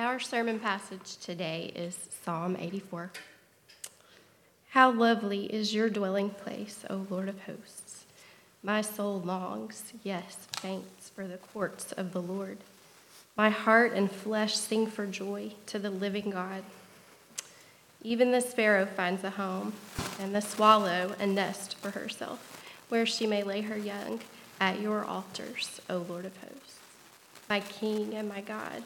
Our sermon passage today is Psalm 84. How lovely is your dwelling place, O Lord of hosts. My soul longs, yes, faints for the courts of the Lord. My heart and flesh sing for joy to the living God. Even the sparrow finds a home, and the swallow a nest for herself, where she may lay her young at your altars, O Lord of hosts. My King and my God,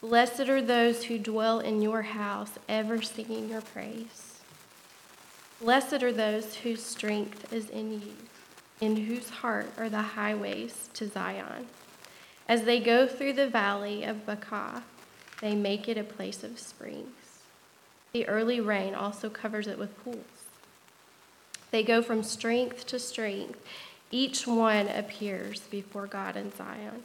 blessed are those who dwell in your house, ever singing your praise. Blessed are those whose strength is in you, in whose heart are the highways to Zion. As they go through the valley of Baca, they make it a place of springs. The early rain also covers it with pools. They go from strength to strength. Each one appears before God in Zion.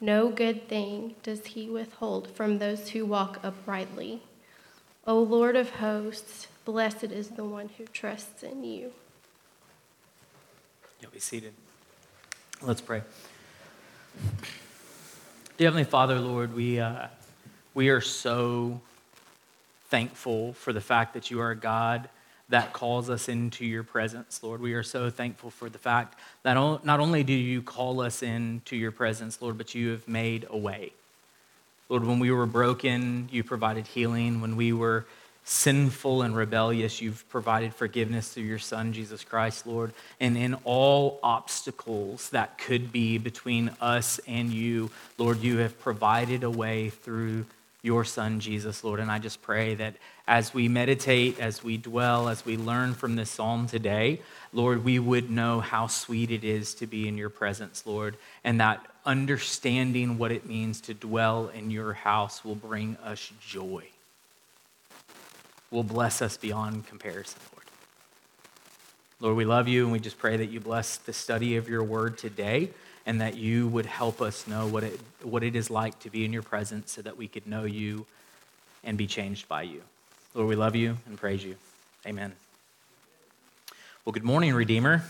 No good thing does he withhold from those who walk uprightly. O Lord of hosts, blessed is the one who trusts in you. You'll be seated. Let's pray. Dear Heavenly Father, Lord, we are so thankful for the fact that you are a God that calls us into your presence, Lord. We are so thankful for the fact that not only do you call us into your presence, Lord, but you have made a way. Lord, when we were broken, you provided healing. When we were sinful and rebellious, you've provided forgiveness through your Son, Jesus Christ, Lord. And in all obstacles that could be between us and you, Lord, you have provided a way through your Son, Jesus, Lord. And I just pray that as we meditate, as we dwell, as we learn from this psalm today, Lord, we would know how sweet it is to be in your presence, Lord, and that understanding what it means to dwell in your house will bring us joy, will bless us beyond comparison, Lord. Lord, we love you, and we just pray that you bless the study of your word today, and that you would help us know what it is like to be in your presence so that we could know you and be changed by you. Lord, we love you and praise you. Amen. Well, good morning, Redeemer.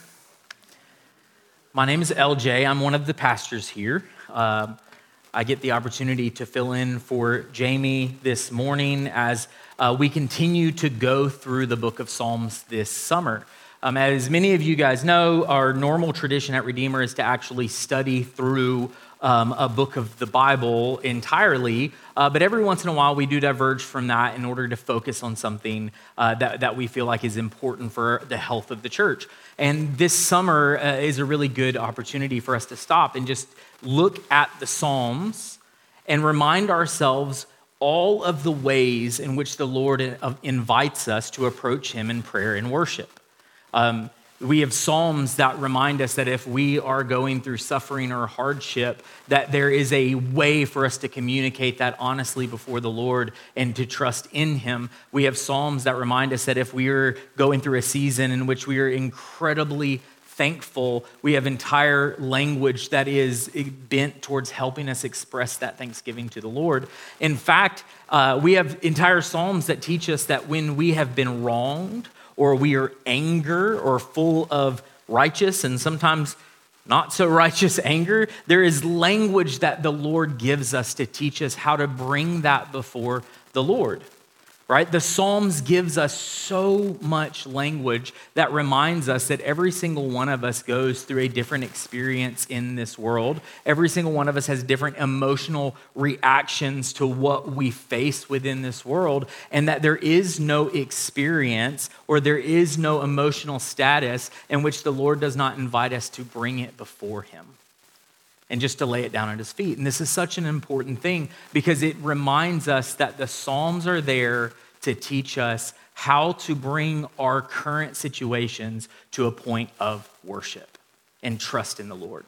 My name is LJ. I'm one of the pastors here. I get the opportunity to fill in for Jamie this morning as we continue to go through the book of Psalms this summer. As many of you guys know, our normal tradition at Redeemer is to actually study through a book of the Bible entirely, but every once in a while we do diverge from that in order to focus on something that we feel like is important for the health of the church. And this summer is a really good opportunity for us to stop and just look at the Psalms and remind ourselves all of the ways in which the Lord invites us to approach him in prayer and worship. We have Psalms that remind us that if we are going through suffering or hardship, that there is a way for us to communicate that honestly before the Lord and to trust in him. We have Psalms that remind us that if we are going through a season in which we are incredibly thankful, we have entire language that is bent towards helping us express that thanksgiving to the Lord. In fact, we have entire Psalms that teach us that when we have been wronged, or we are anger or full of righteous and sometimes not so righteous anger, there is language that the Lord gives us to teach us how to bring that before the Lord, right? The Psalms gives us so much language that reminds us that every single one of us goes through a different experience in this world. Every single one of us has different emotional reactions to what we face within this world, and that there is no experience or there is no emotional status in which the Lord does not invite us to bring it before him and just to lay it down at his feet. And this is such an important thing because it reminds us that the Psalms are there to teach us how to bring our current situations to a point of worship and trust in the Lord.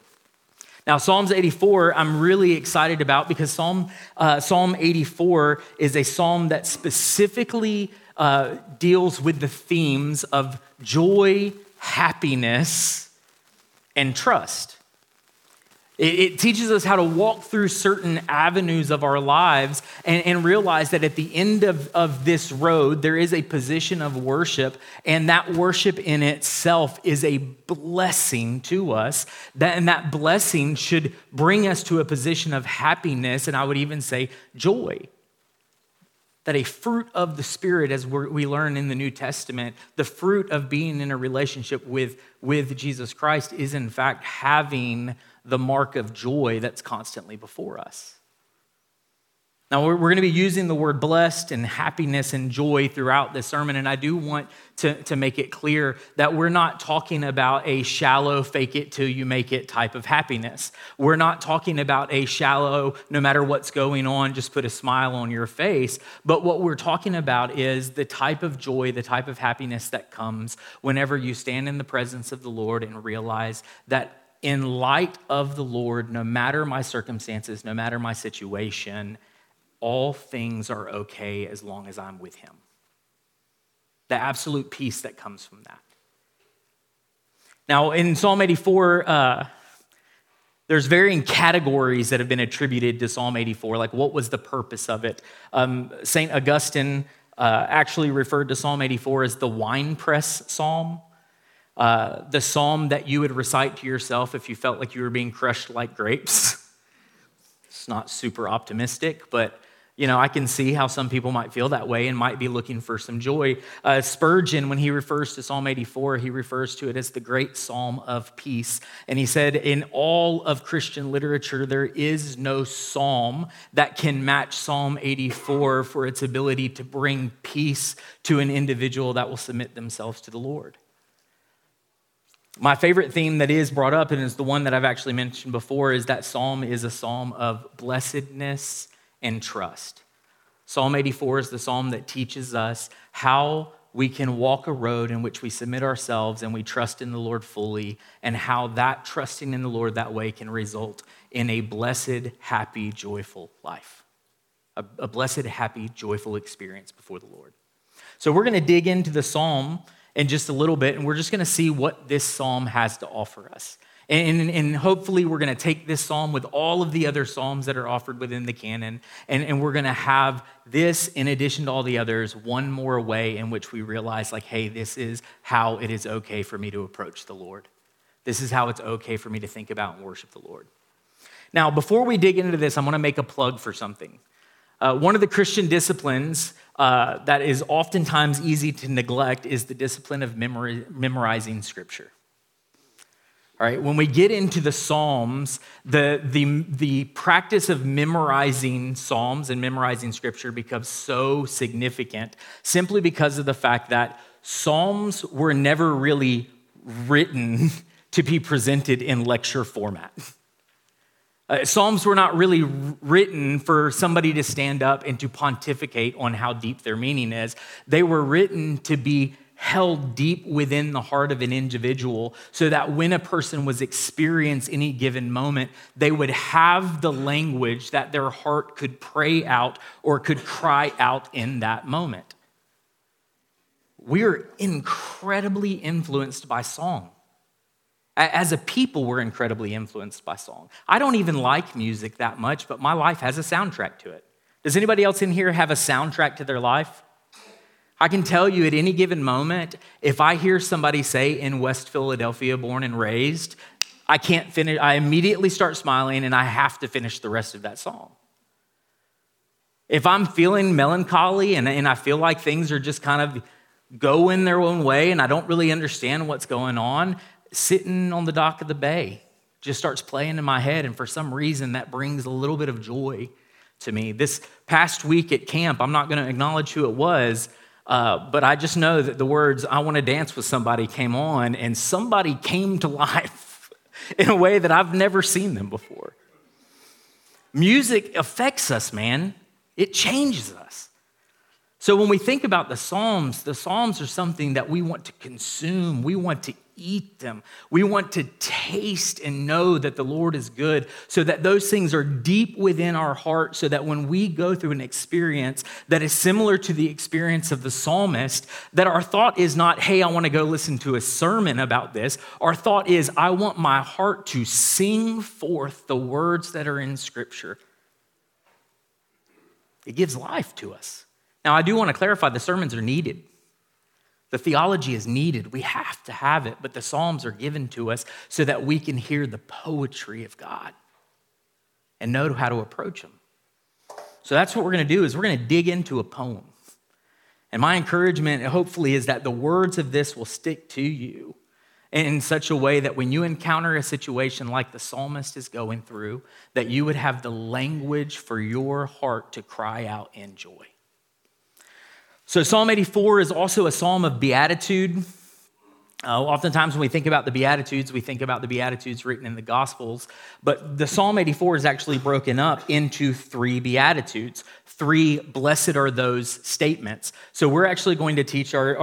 Now, Psalms 84, I'm really excited about because Psalm 84 is a psalm that specifically deals with the themes of joy, happiness, and trust. It teaches us how to walk through certain avenues of our lives and realize that at the end of this road, there is a position of worship, and that worship in itself is a blessing to us. And that blessing should bring us to a position of happiness, and I would even say joy. That a fruit of the Spirit, as we learn in the New Testament, the fruit of being in a relationship with Jesus Christ is in fact having the mark of joy that's constantly before us. Now, we're going to be using the word blessed and happiness and joy throughout this sermon, and I do want to make it clear that we're not talking about a shallow, fake it till you make it type of happiness. We're not talking about a shallow, no matter what's going on, just put a smile on your face, but what we're talking about is the type of joy, the type of happiness that comes whenever you stand in the presence of the Lord and realize that in light of the Lord, no matter my circumstances, no matter my situation, all things are okay as long as I'm with him. The absolute peace that comes from that. Now, in Psalm 84, there's varying categories that have been attributed to Psalm 84, like what was the purpose of it? St. Augustine actually referred to Psalm 84 as the winepress psalm. The psalm that you would recite to yourself if you felt like you were being crushed like grapes. It's not super optimistic, but I can see how some people might feel that way and might be looking for some joy. Spurgeon, when he refers to Psalm 84, he refers to it as the great psalm of peace. And he said, in all of Christian literature, there is no psalm that can match Psalm 84 for its ability to bring peace to an individual that will submit themselves to the Lord. My favorite theme that is brought up, and is the one that I've actually mentioned before, is that psalm is a psalm of blessedness and trust. Psalm 84 is the psalm that teaches us how we can walk a road in which we submit ourselves and we trust in the Lord fully, and how that trusting in the Lord that way can result in a blessed, happy, joyful life, a blessed, happy, joyful experience before the Lord. So we're going to dig into the psalm in just a little bit, and we're just going to see what this psalm has to offer us. And hopefully we're going to take this psalm with all of the other psalms that are offered within the canon, and we're going to have this, in addition to all the others, one more way in which we realize, like, hey, this is how it is okay for me to approach the Lord. This is how it's okay for me to think about and worship the Lord. Now, before we dig into this, I want to make a plug for something. One of the Christian disciplines that is oftentimes easy to neglect is the discipline of memorizing Scripture. All right, when we get into the Psalms, the practice of memorizing Psalms and memorizing Scripture becomes so significant simply because of the fact that Psalms were never really written to be presented in lecture format. Psalms were not really written for somebody to stand up and to pontificate on how deep their meaning is. They were written to be held deep within the heart of an individual so that when a person was experiencing any given moment, they would have the language that their heart could pray out or could cry out in that moment. We are incredibly influenced by song. As a people, we're incredibly influenced by song. I don't even like music that much, but my life has a soundtrack to it. Does anybody else in here have a soundtrack to their life? I can tell you at any given moment, if I hear somebody say in West Philadelphia, born and raised, I can't finish, I immediately start smiling and I have to finish the rest of that song. If I'm feeling melancholy and I feel like things are just kind of going their own way and I don't really understand what's going on, Sitting on the Dock of the Bay just starts playing in my head, and for some reason that brings a little bit of joy to me. This past week at camp, I'm not going to acknowledge who it was, but I just know that the words, I want to dance with somebody, came on, and somebody came to life in a way that I've never seen them before. Music affects us, man. It changes us. So when we think about the Psalms are something that we want to consume. We want to eat them. We want to taste and know that the Lord is good, so that those things are deep within our heart, so that when we go through an experience that is similar to the experience of the psalmist, that our thought is not, hey, I want to go listen to a sermon about this. Our thought is, I want my heart to sing forth the words that are in Scripture. It gives life to us. Now, I do want to clarify, the sermons are needed. The theology is needed. We have to have it, but the Psalms are given to us so that we can hear the poetry of God and know how to approach them. So that's what we're going to do, is we're going to dig into a poem. And my encouragement, hopefully, is that the words of this will stick to you in such a way that when you encounter a situation like the psalmist is going through, that you would have the language for your heart to cry out in joy. So Psalm 84 is also a psalm of beatitude. Oftentimes when we think about the Beatitudes, we think about the Beatitudes written in the Gospels, but the Psalm 84 is actually broken up into three Beatitudes, three blessed are those statements. So we're actually going to teach, we're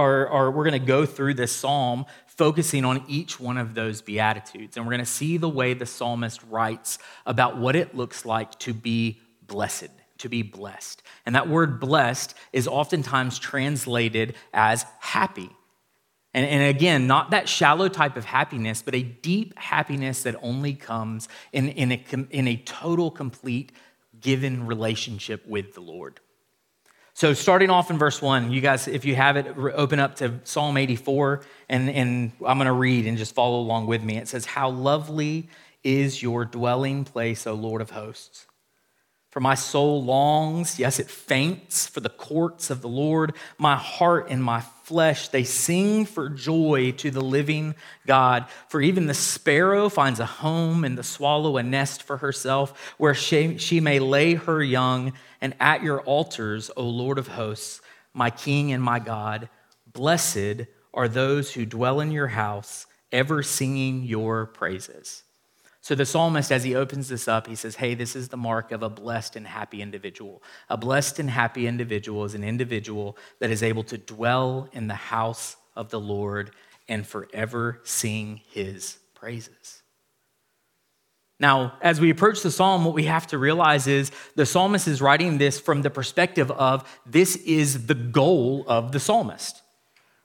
going to go through this psalm focusing on each one of those Beatitudes, and we're going to see the way the psalmist writes about what it looks like to be blessed. To be blessed. And that word blessed is oftentimes translated as happy. And again, not that shallow type of happiness, but a deep happiness that only comes in a total, complete, given relationship with the Lord. So starting off in verse 1, you guys, if you have it, open up to Psalm 84, and I'm going to read and just follow along with me. It says, "How lovely is your dwelling place, O Lord of hosts. For my soul longs, yes, it faints for the courts of the Lord. My heart and my flesh, they sing for joy to the living God. For even the sparrow finds a home and the swallow a nest for herself, where she may lay her young. And at your altars, O Lord of hosts, my King and my God, blessed are those who dwell in your house, ever singing your praises." So the psalmist, as he opens this up, he says, hey, this is the mark of a blessed and happy individual. A blessed and happy individual is an individual that is able to dwell in the house of the Lord and forever sing his praises. Now, as we approach the psalm, what we have to realize is the psalmist is writing this from the perspective of this is the goal of the psalmist.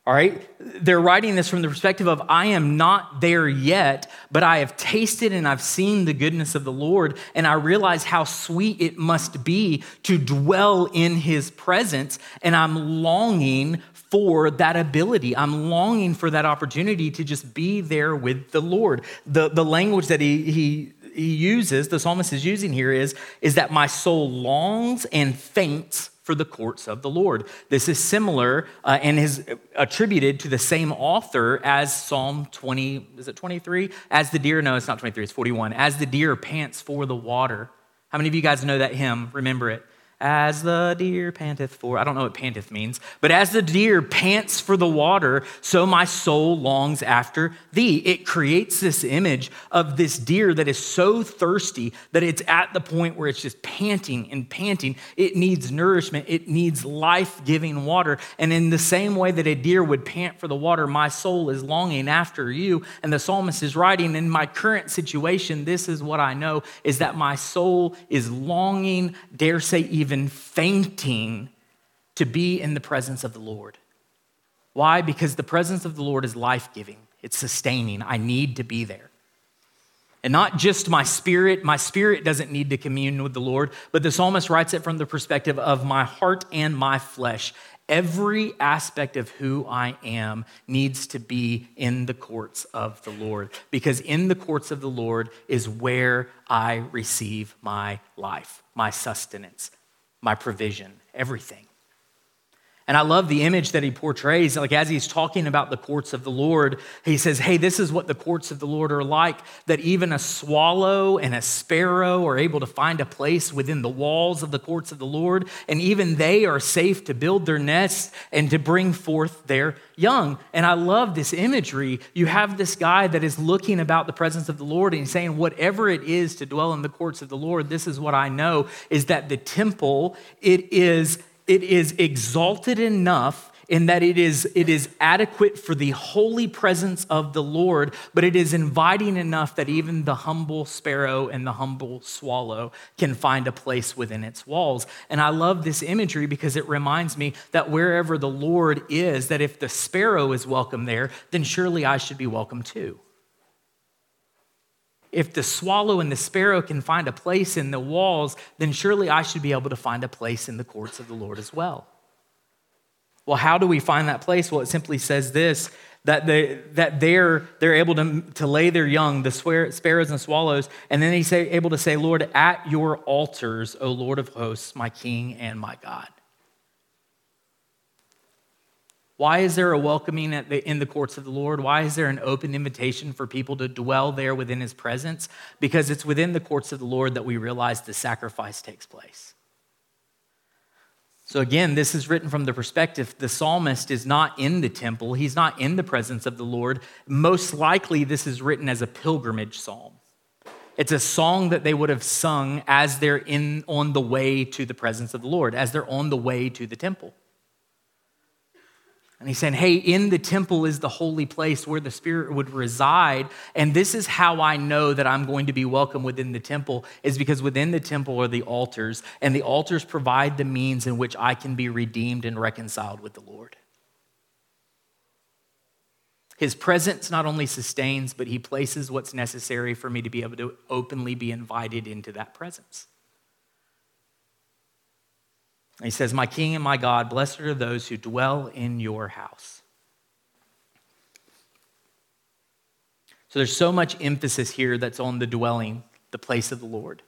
All right, they're writing this from the perspective of I am not there yet, but I have tasted and I've seen the goodness of the Lord, and I realize how sweet it must be to dwell in his presence, and I'm longing for that ability. I'm longing for that opportunity to just be there with the Lord. The language that he uses, the psalmist is using here is that my soul longs and faints for the courts of the Lord. This is similar and is attributed to the same author as Psalm 20, is it 23? As the deer, no, it's not 23, it's 41. As the deer pants for the water. How many of you guys know that hymn? Remember it. As the deer panteth for, I don't know what panteth means, but as the deer pants for the water, so my soul longs after thee. It creates this image of this deer that is so thirsty that it's at the point where it's just panting and panting. It needs nourishment. It needs life-giving water. And in the same way that a deer would pant for the water, my soul is longing after you. And the psalmist is writing, in my current situation, this is what I know, is that my soul is longing, dare say even, fainting to be in the presence of the Lord. Why? Because the presence of the Lord is life-giving. It's sustaining. I need to be there. And not just my spirit. My spirit doesn't need to commune with the Lord, but the psalmist writes it from the perspective of my heart and my flesh. Every aspect of who I am needs to be in the courts of the Lord, because in the courts of the Lord is where I receive my life, my sustenance, my provision, everything. And I love the image that he portrays. Like as he's talking about the courts of the Lord, he says, hey, this is what the courts of the Lord are like, that even a swallow and a sparrow are able to find a place within the walls of the courts of the Lord, and even they are safe to build their nests and to bring forth their young. And I love this imagery. You have this guy that is looking about the presence of the Lord and he's saying, whatever it is to dwell in the courts of the Lord, this is what I know, is that the temple, it is it is exalted enough in that it is adequate for the holy presence of the Lord, but it is inviting enough that even the humble sparrow and the humble swallow can find a place within its walls. And I love this imagery because it reminds me that wherever the Lord is, that if the sparrow is welcome there, then surely I should be welcome too. If the swallow and the sparrow can find a place in the walls, then surely I should be able to find a place in the courts of the Lord as well. Well, how do we find that place? Well, it simply says this, that they're able to lay their young, the sparrows and swallows, and then he's able to say, Lord, at your altars, O Lord of hosts, my King and my God. Why is there a welcoming in the courts of the Lord? Why is there an open invitation for people to dwell there within his presence? Because it's within the courts of the Lord that we realize the sacrifice takes place. So again, this is written from the perspective, the psalmist is not in the temple. He's not in the presence of the Lord. Most likely, this is written as a pilgrimage psalm. It's a song that they would have sung as they're on the way to the presence of the Lord, as they're on the way to the temple. And he's saying, hey, in the temple is the holy place where the Spirit would reside. And this is how I know that I'm going to be welcome within the temple, is because within the temple are the altars, and the altars provide the means in which I can be redeemed and reconciled with the Lord. His presence not only sustains, but he places what's necessary for me to be able to openly be invited into that presence. He says, my King and my God, blessed are those who dwell in your house. So there's so much emphasis here that's on the dwelling, the place of the Lord.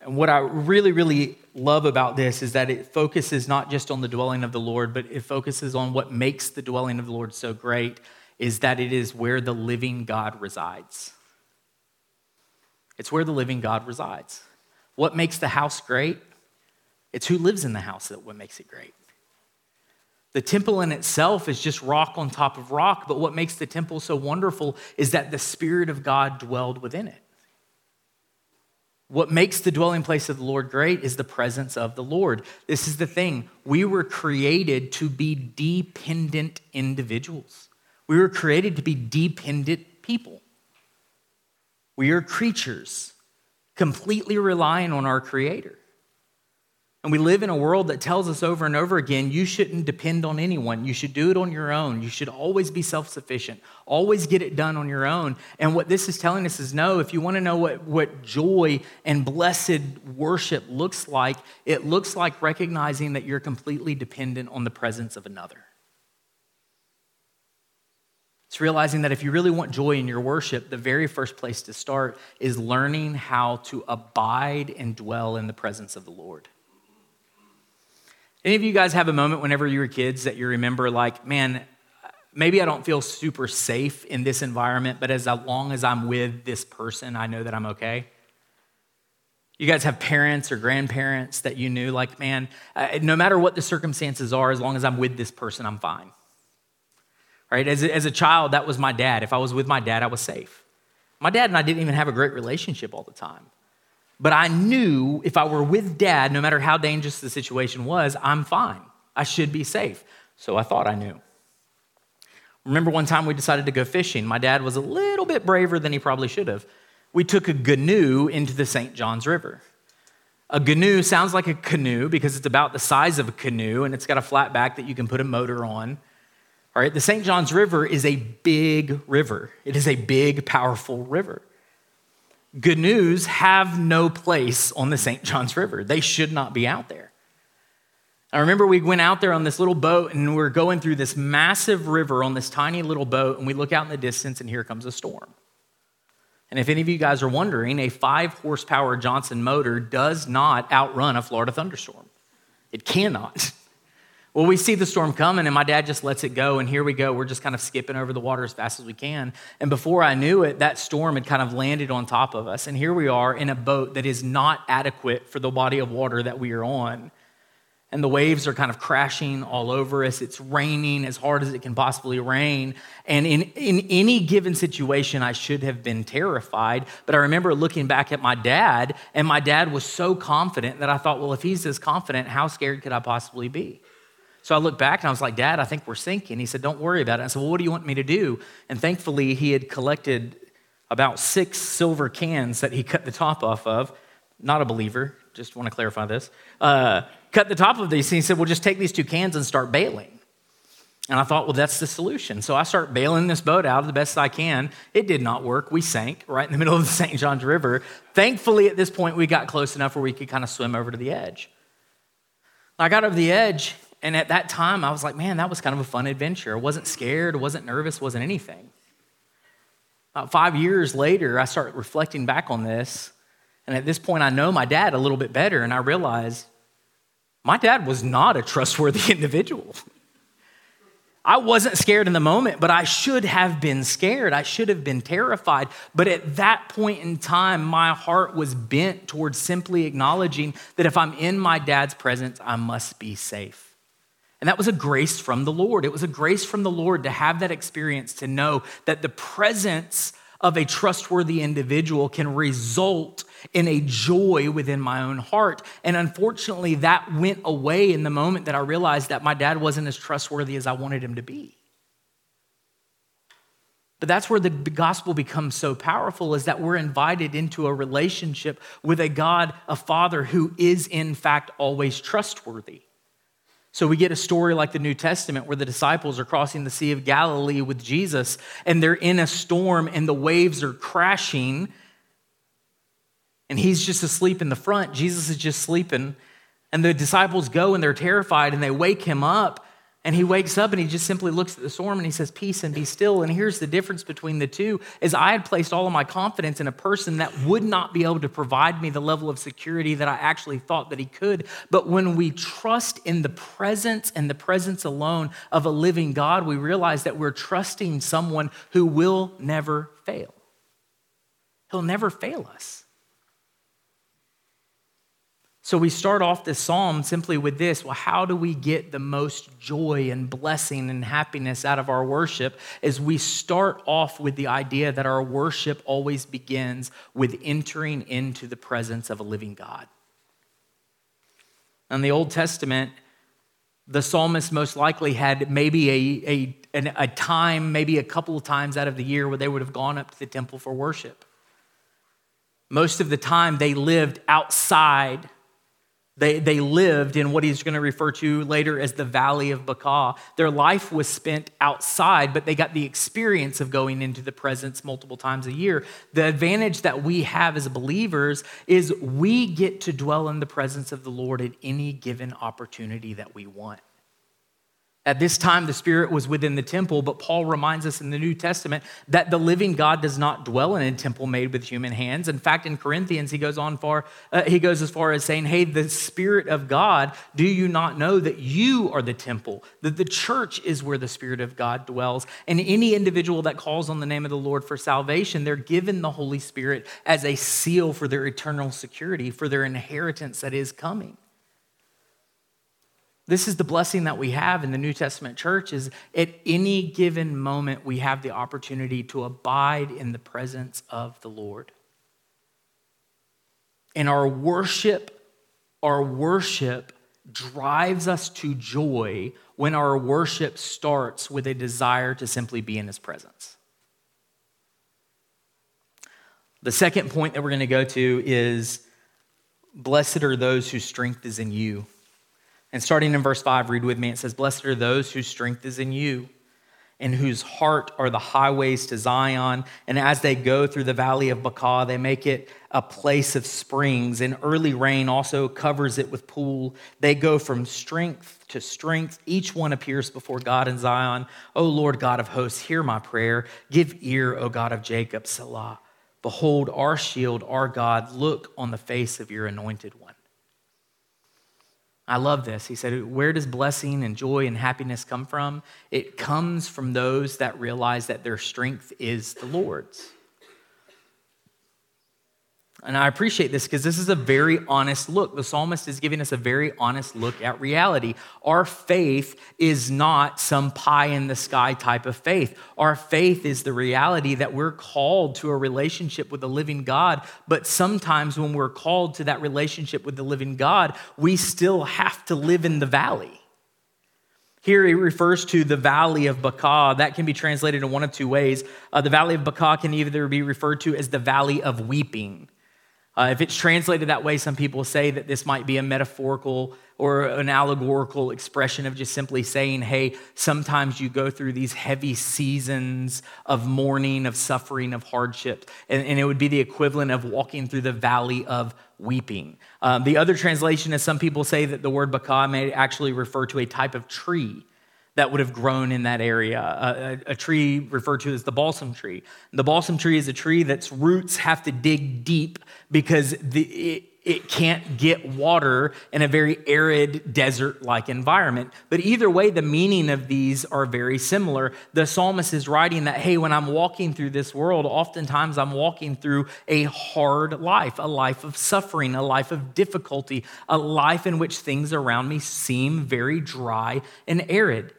And what I really, really love about this is that it focuses not just on the dwelling of the Lord, but it focuses on what makes the dwelling of the Lord so great, is that it is where the living God resides. It's where the living God resides. What makes the house great? It's who lives in the house that what makes it great. The temple in itself is just rock on top of rock, but what makes the temple so wonderful is that the Spirit of God dwelled within it. What makes the dwelling place of the Lord great is the presence of the Lord. This is the thing. We were created to be dependent individuals. We were created to be dependent people. We are creatures completely relying on our Creator. And we live in a world that tells us over and over again, you shouldn't depend on anyone. You should do it on your own. You should always be self-sufficient. Always get it done on your own. And what this is telling us is no, if you want to know what joy and blessed worship looks like, it looks like recognizing that you're completely dependent on the presence of another. It's realizing that if you really want joy in your worship, the very first place to start is learning how to abide and dwell in the presence of the Lord. Any of you guys have a moment whenever you were kids that you remember like, man, maybe I don't feel super safe in this environment, but as long as I'm with this person, I know that I'm okay? You guys have parents or grandparents that you knew like, man, no matter what the circumstances are, as long as I'm with this person, I'm fine. Right? As a child, that was my dad. If I was with my dad, I was safe. My dad and I didn't even have a great relationship all the time. But I knew if I were with Dad, no matter how dangerous the situation was, I'm fine. I should be safe. So I thought I knew. Remember one time we decided to go fishing. My dad was a little bit braver than he probably should have. We took a canoe into the St. John's River. A canoe sounds like a canoe because it's about the size of a canoe and it's got a flat back that you can put a motor on. All right, the St. John's River is a big river. It is a big, powerful river. Canoes have no place on the St. John's River. They should not be out there. I remember we went out there on this little boat and we're going through this massive river on this tiny little boat and we look out in the distance and here comes a storm. And if any of you guys are wondering, a 5-horsepower Johnson motor does not outrun a Florida thunderstorm. It cannot. Well, we see the storm coming and my dad just lets it go and here we go. We're just kind of skipping over the water as fast as we can. And before I knew it, that storm had kind of landed on top of us. And here we are in a boat that is not adequate for the body of water that we are on. and the waves are kind of crashing all over us. It's raining as hard as it can possibly rain. And in any given situation, I should have been terrified. But I remember looking back at my dad, and my dad was so confident that I thought, well, if he's this confident, how scared could I possibly be? So I looked back and I was like, Dad, I think we're sinking. He said, don't worry about it. I said, well, what do you want me to do? And thankfully, he had collected about 6 silver cans that he cut the top off of. Not a believer, just want to clarify this. Cut the top of these, and he said, well, just take these 2 cans and start bailing. And I thought, well, that's the solution. So I start bailing this boat out the best I can. It did not work. We sank right in the middle of the St. Johns River. Thankfully, at this point, we got close enough where we could kind of swim over to the edge. I got over the edge, and at that time, I was like, man, that was kind of a fun adventure. I wasn't scared, wasn't nervous, wasn't anything. About 5 years later, I started reflecting back on this. And at this point, I know my dad a little bit better. And I realized my dad was not a trustworthy individual. I wasn't scared in the moment, but I should have been scared. I should have been terrified. But at that point in time, my heart was bent towards simply acknowledging that if I'm in my dad's presence, I must be safe. And that was a grace from the Lord. It was a grace from the Lord to have that experience, to know that the presence of a trustworthy individual can result in a joy within my own heart. And unfortunately, that went away in the moment that I realized that my dad wasn't as trustworthy as I wanted him to be. But that's where the gospel becomes so powerful, is that we're invited into a relationship with a God, a Father, who is in fact always trustworthy. So we get a story like the New Testament where the disciples are crossing the Sea of Galilee with Jesus, and they're in a storm and the waves are crashing, and he's just asleep in the front. Jesus is just sleeping, and the disciples go and they're terrified, and they wake him up, and he wakes up and he just simply looks at the storm and he says, peace and be still. And here's the difference between the two is I had placed all of my confidence in a person that would not be able to provide me the level of security that I actually thought that he could. But when we trust in the presence and the presence alone of a living God, we realize that we're trusting someone who will never fail. He'll never fail us. So we start off this psalm simply with this. Well, how do we get the most joy and blessing and happiness out of our worship? Is we start off with the idea that our worship always begins with entering into the presence of a living God. In the Old Testament, the psalmist most likely had maybe a time, maybe a couple of times out of the year where they would have gone up to the temple for worship. Most of the time they lived outside. They lived in what he's going to refer to later as the Valley of Baca. Their life was spent outside, but they got the experience of going into the presence multiple times a year. The advantage that we have as believers is we get to dwell in the presence of the Lord at any given opportunity that we want. At this time, the Spirit was within the temple, but Paul reminds us in the New Testament that the living God does not dwell in a temple made with human hands. In fact, in Corinthians, he goes as far as saying, hey, the Spirit of God, do you not know that you are the temple, that the church is where the Spirit of God dwells? And any individual that calls on the name of the Lord for salvation, they're given the Holy Spirit as a seal for their eternal security, for their inheritance that is coming. This is the blessing that we have in the New Testament church, is at any given moment, we have the opportunity to abide in the presence of the Lord. And our worship drives us to joy when our worship starts with a desire to simply be in his presence. The second point that we're going to go to is, blessed are those whose strength is in you. And starting in verse 5, read with me. It says, blessed are those whose strength is in you, and whose heart are the highways to Zion. And as they go through the Valley of Baca, they make it a place of springs, and early rain also covers it with pool. They go from strength to strength. Each one appears before God in Zion. O Lord God of hosts, hear my prayer. Give ear, O God of Jacob, Selah. Behold, our shield, our God, look on the face of your anointed one. I love this. He said, where does blessing and joy and happiness come from? It comes from those that realize that their strength is the Lord's. And I appreciate this because this is a very honest look. The psalmist is giving us a very honest look at reality. Our faith is not some pie-in-the-sky type of faith. Our faith is the reality that we're called to a relationship with the living God, but sometimes when we're called to that relationship with the living God, we still have to live in the valley. Here he refers to the Valley of Baca. That can be translated in one of two ways. The Valley of Baca can either be referred to as the Valley of Weeping. If it's translated that way, some people say that this might be a metaphorical or an allegorical expression of just simply saying, hey, sometimes you go through these heavy seasons of mourning, of suffering, of hardship, and it would be the equivalent of walking through the Valley of Weeping. The other translation is some people say that the word Baca may actually refer to a type of tree that would have grown in that area, a tree referred to as the balsam tree. The balsam tree is a tree that's roots have to dig deep because it can't get water in a very arid, desert-like environment. But either way, the meaning of these are very similar. The psalmist is writing that, hey, when I'm walking through this world, oftentimes I'm walking through a hard life, a life of suffering, a life of difficulty, a life in which things around me seem very dry and arid.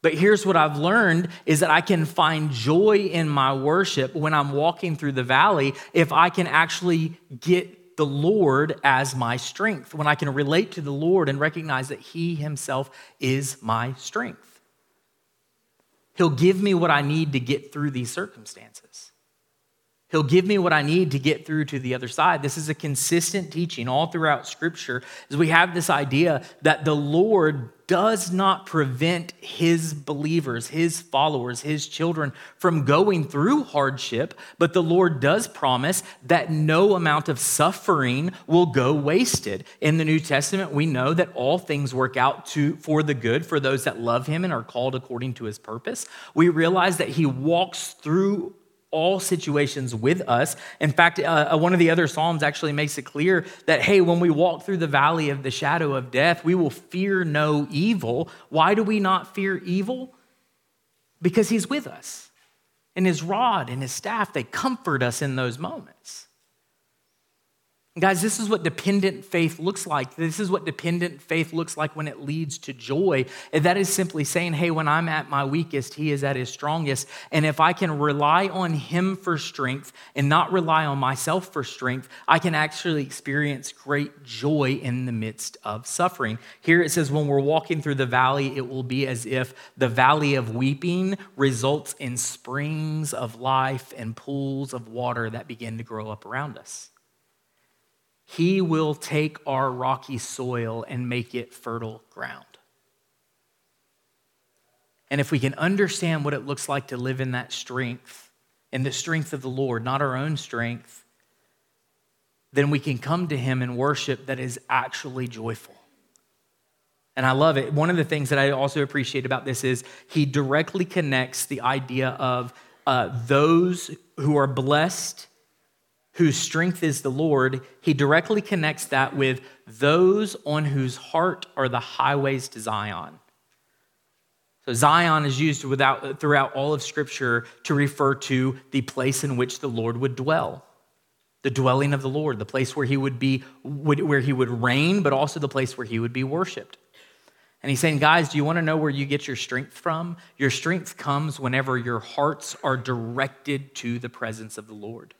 But here's what I've learned is that I can find joy in my worship when I'm walking through the valley if I can actually get the Lord as my strength, when I can relate to the Lord and recognize that he himself is my strength. He'll give me what I need to get through these circumstances. He'll give me what I need to get through to the other side. This is a consistent teaching all throughout Scripture, is we have this idea that the Lord does not prevent his believers, his followers, his children from going through hardship, but the Lord does promise that no amount of suffering will go wasted. In the New Testament, we know that all things work out for the good for those that love him and are called according to his purpose. We realize that he walks through all situations with us. In fact, one of the other Psalms actually makes it clear that, hey, when we walk through the valley of the shadow of death, we will fear no evil. Why do we not fear evil? Because he's with us. And his rod and his staff, they comfort us in those moments. Guys, this is what dependent faith looks like. This is what dependent faith looks like when it leads to joy. And that is simply saying, hey, when I'm at my weakest, he is at his strongest. And if I can rely on him for strength and not rely on myself for strength, I can actually experience great joy in the midst of suffering. Here it says, when we're walking through the valley, it will be as if the valley of weeping results in springs of life and pools of water that begin to grow up around us. He will take our rocky soil and make it fertile ground. And if we can understand what it looks like to live in that strength, in the strength of the Lord, not our own strength, then we can come to him in worship that is actually joyful. And I love it. One of the things that I also appreciate about this is he directly connects the idea of those who are blessed, whose strength is the Lord, he directly connects that with those on whose heart are the highways to Zion. So Zion is used throughout all of Scripture to refer to the place in which the Lord would dwell, the dwelling of the Lord, the place where he would be, where he would reign, but also the place where he would be worshiped. And he's saying, guys, do you want to know where you get your strength from? Your strength comes whenever your hearts are directed to the presence of the Lord.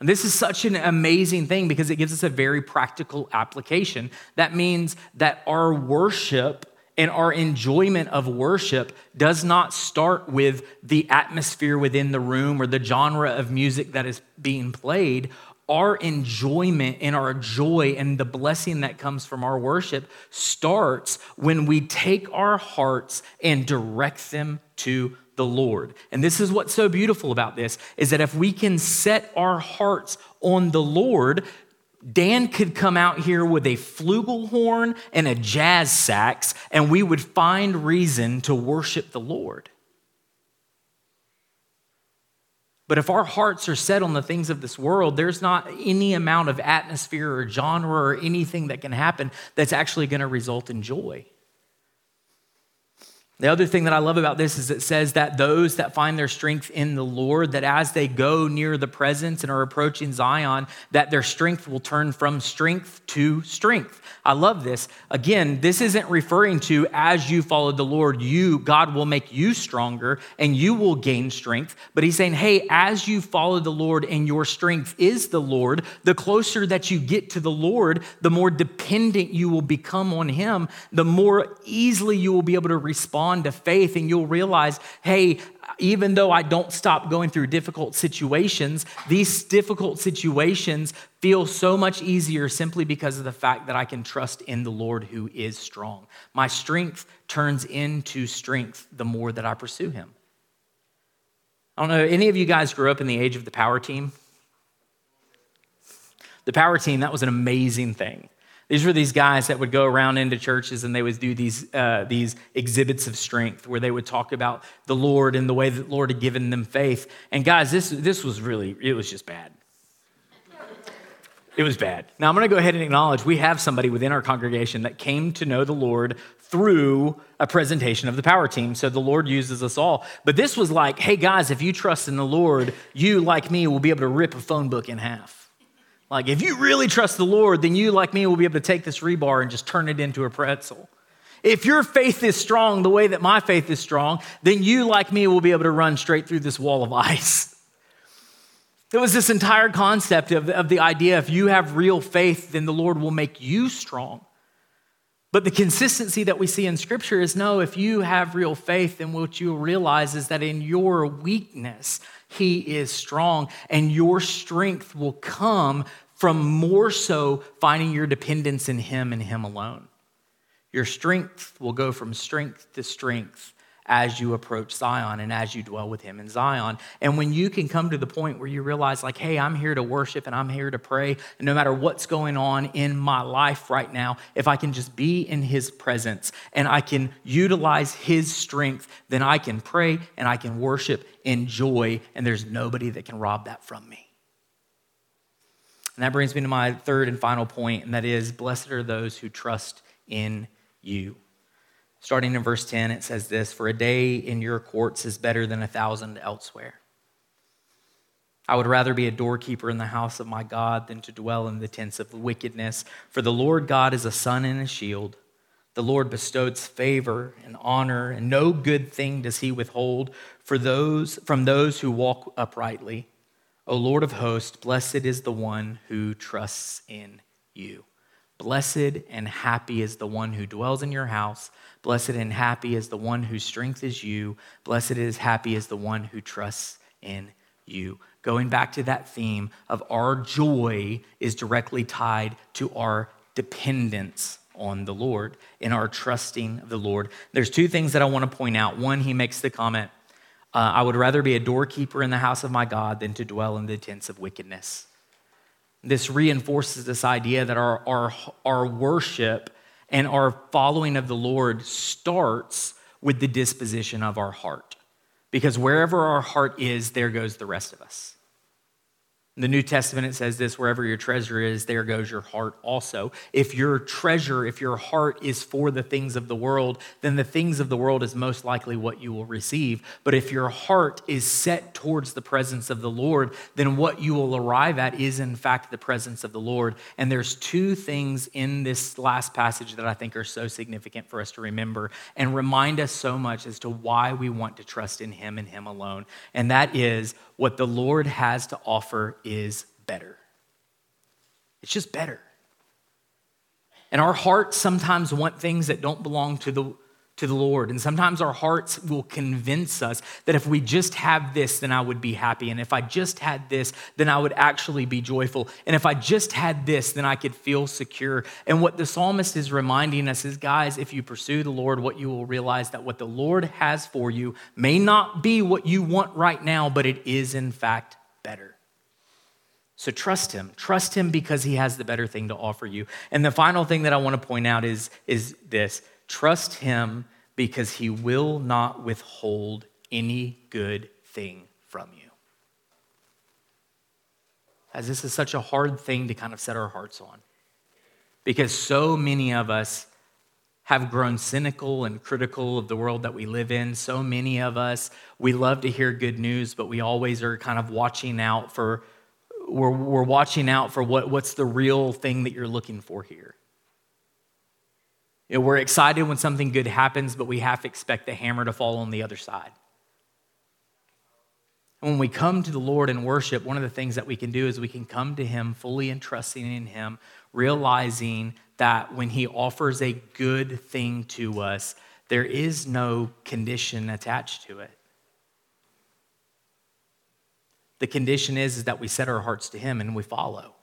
And this is such an amazing thing because it gives us a very practical application. That means that our worship and our enjoyment of worship does not start with the atmosphere within the room or the genre of music that is being played. Our enjoyment and our joy and the blessing that comes from our worship starts when we take our hearts and direct them to the Lord. And this is what's so beautiful about this, is that if we can set our hearts on the Lord, Dan could come out here with a flugelhorn and a jazz sax, and we would find reason to worship the Lord. But if our hearts are set on the things of this world, there's not any amount of atmosphere or genre or anything that can happen that's actually going to result in joy. The other thing that I love about this is it says that those that find their strength in the Lord, that as they go near the presence and are approaching Zion, that their strength will turn from strength to strength. I love this. Again, this isn't referring to as you follow the Lord, God will make you stronger and you will gain strength. But he's saying, hey, as you follow the Lord and your strength is the Lord, the closer that you get to the Lord, the more dependent you will become on him, the more easily you will be able to respond to faith, and you'll realize, hey, even though I don't stop going through difficult situations, these difficult situations feel so much easier simply because of the fact that I can trust in the Lord who is strong. My strength turns into strength the more that I pursue him. I don't know, any of you guys grew up in the age of the Power Team? The Power Team, that was an amazing thing. These were these guys that would go around into churches and they would do these exhibits of strength where they would talk about the Lord and the way that the Lord had given them faith. And guys, this was really, it was just bad. It was bad. Now I'm going to go ahead and acknowledge we have somebody within our congregation that came to know the Lord through a presentation of the Power Team. So the Lord uses us all. But this was like, hey guys, if you trust in the Lord, you like me will be able to rip a phone book in half. Like, if you really trust the Lord, then you, like me, will be able to take this rebar and just turn it into a pretzel. If your faith is strong the way that my faith is strong, then you, like me, will be able to run straight through this wall of ice. There was this entire concept of the idea, if you have real faith, then the Lord will make you strong. But the consistency that we see in Scripture is, no, if you have real faith, then what you'll realize is that in your weakness, he is strong, and your strength will come from more so finding your dependence in him and him alone. Your strength will go from strength to strength as you approach Zion and as you dwell with him in Zion. And when you can come to the point where you realize like, hey, I'm here to worship and I'm here to pray. And no matter what's going on in my life right now, if I can just be in his presence and I can utilize his strength, then I can pray and I can worship in joy. And there's nobody that can rob that from me. And that brings me to my third and final point. And that is, blessed are those who trust in you. Starting in verse 10, it says this, for a day in your courts is better than 1,000 elsewhere. I would rather be a doorkeeper in the house of my God than to dwell in the tents of wickedness. For the Lord God is a sun and a shield. The Lord bestows favor and honor, and no good thing does he withhold from those who walk uprightly. O Lord of hosts, blessed is the one who trusts in you. Blessed and happy is the one who dwells in your house. Blessed and happy is the one whose strength is you. Blessed and happy is the one who trusts in you. Going back to that theme of our joy is directly tied to our dependence on the Lord and our trusting of the Lord. There's two things that I want to point out. One, he makes the comment, I would rather be a doorkeeper in the house of my God than to dwell in the tents of wickedness. This reinforces this idea that our worship and our following of the Lord starts with the disposition of our heart. Because wherever our heart is, there goes the rest of us. In the New Testament, it says this, wherever your treasure is, there goes your heart also. If your heart is for the things of the world, then the things of the world is most likely what you will receive. But if your heart is set towards the presence of the Lord, then what you will arrive at is in fact the presence of the Lord. And there's two things in this last passage that I think are so significant for us to remember and remind us so much as to why we want to trust in him and him alone. And that is, what the Lord has to offer is better. It's just better. And our hearts sometimes want things that don't belong to the Lord. And sometimes our hearts will convince us that if we just have this, then I would be happy. And if I just had this, then I would actually be joyful. And if I just had this, then I could feel secure. And what the psalmist is reminding us is, guys, if you pursue the Lord, what you will realize that what the Lord has for you may not be what you want right now, but it is in fact better. So trust him because he has the better thing to offer you. And the final thing that I want to point out is this, trust him because he will not withhold any good thing from you. As this is such a hard thing to kind of set our hearts on, because so many of us have grown cynical and critical of the world that we live in. So many of us, we love to hear good news, but we always are kind of watching out for, we're watching out for what's the real thing that you're looking for here. You know, we're excited when something good happens, but we half expect the hammer to fall on the other side. And when we come to the Lord in worship, one of the things that we can do is we can come to him fully and trusting in him, realizing that when he offers a good thing to us, there is no condition attached to it. The condition is that we set our hearts to him and we follow.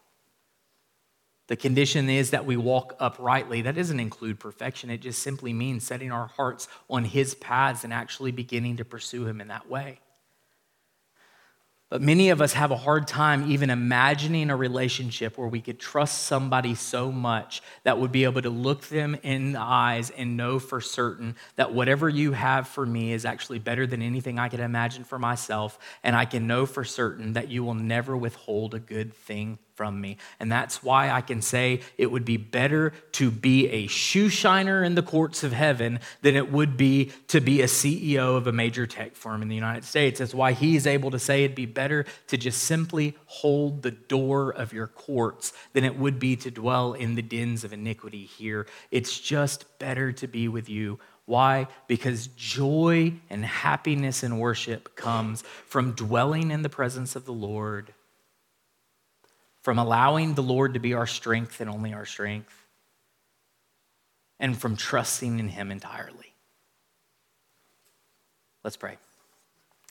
The condition is that we walk uprightly. That doesn't include perfection. It just simply means setting our hearts on his paths and actually beginning to pursue him in that way. But many of us have a hard time even imagining a relationship where we could trust somebody so much that would be able to look them in the eyes and know for certain that whatever you have for me is actually better than anything I could imagine for myself, and I can know for certain that you will never withhold a good thing from me. And that's why I can say it would be better to be a shoe shiner in the courts of heaven than it would be to be a CEO of a major tech firm in the United States. That's why he's able to say it'd be better to just simply hold the door of your courts than it would be to dwell in the dens of iniquity here. It's just better to be with you. Why? Because joy and happiness in worship comes from dwelling in the presence of the Lord, from allowing the Lord to be our strength and only our strength, and from trusting in him entirely. Let's pray.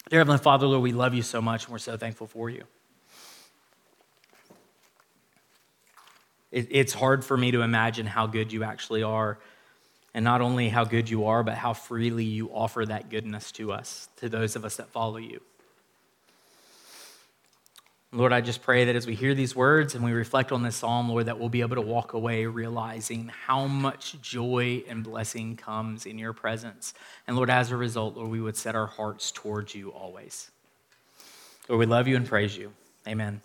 Dear Heavenly Father, Lord, we love you so much and we're so thankful for you. It's hard for me to imagine how good you actually are, and not only how good you are, but how freely you offer that goodness to us, to those of us that follow you. Lord, I just pray that as we hear these words and we reflect on this psalm, Lord, that we'll be able to walk away realizing how much joy and blessing comes in your presence. And Lord, as a result, Lord, we would set our hearts towards you always. Lord, we love you and praise you. Amen.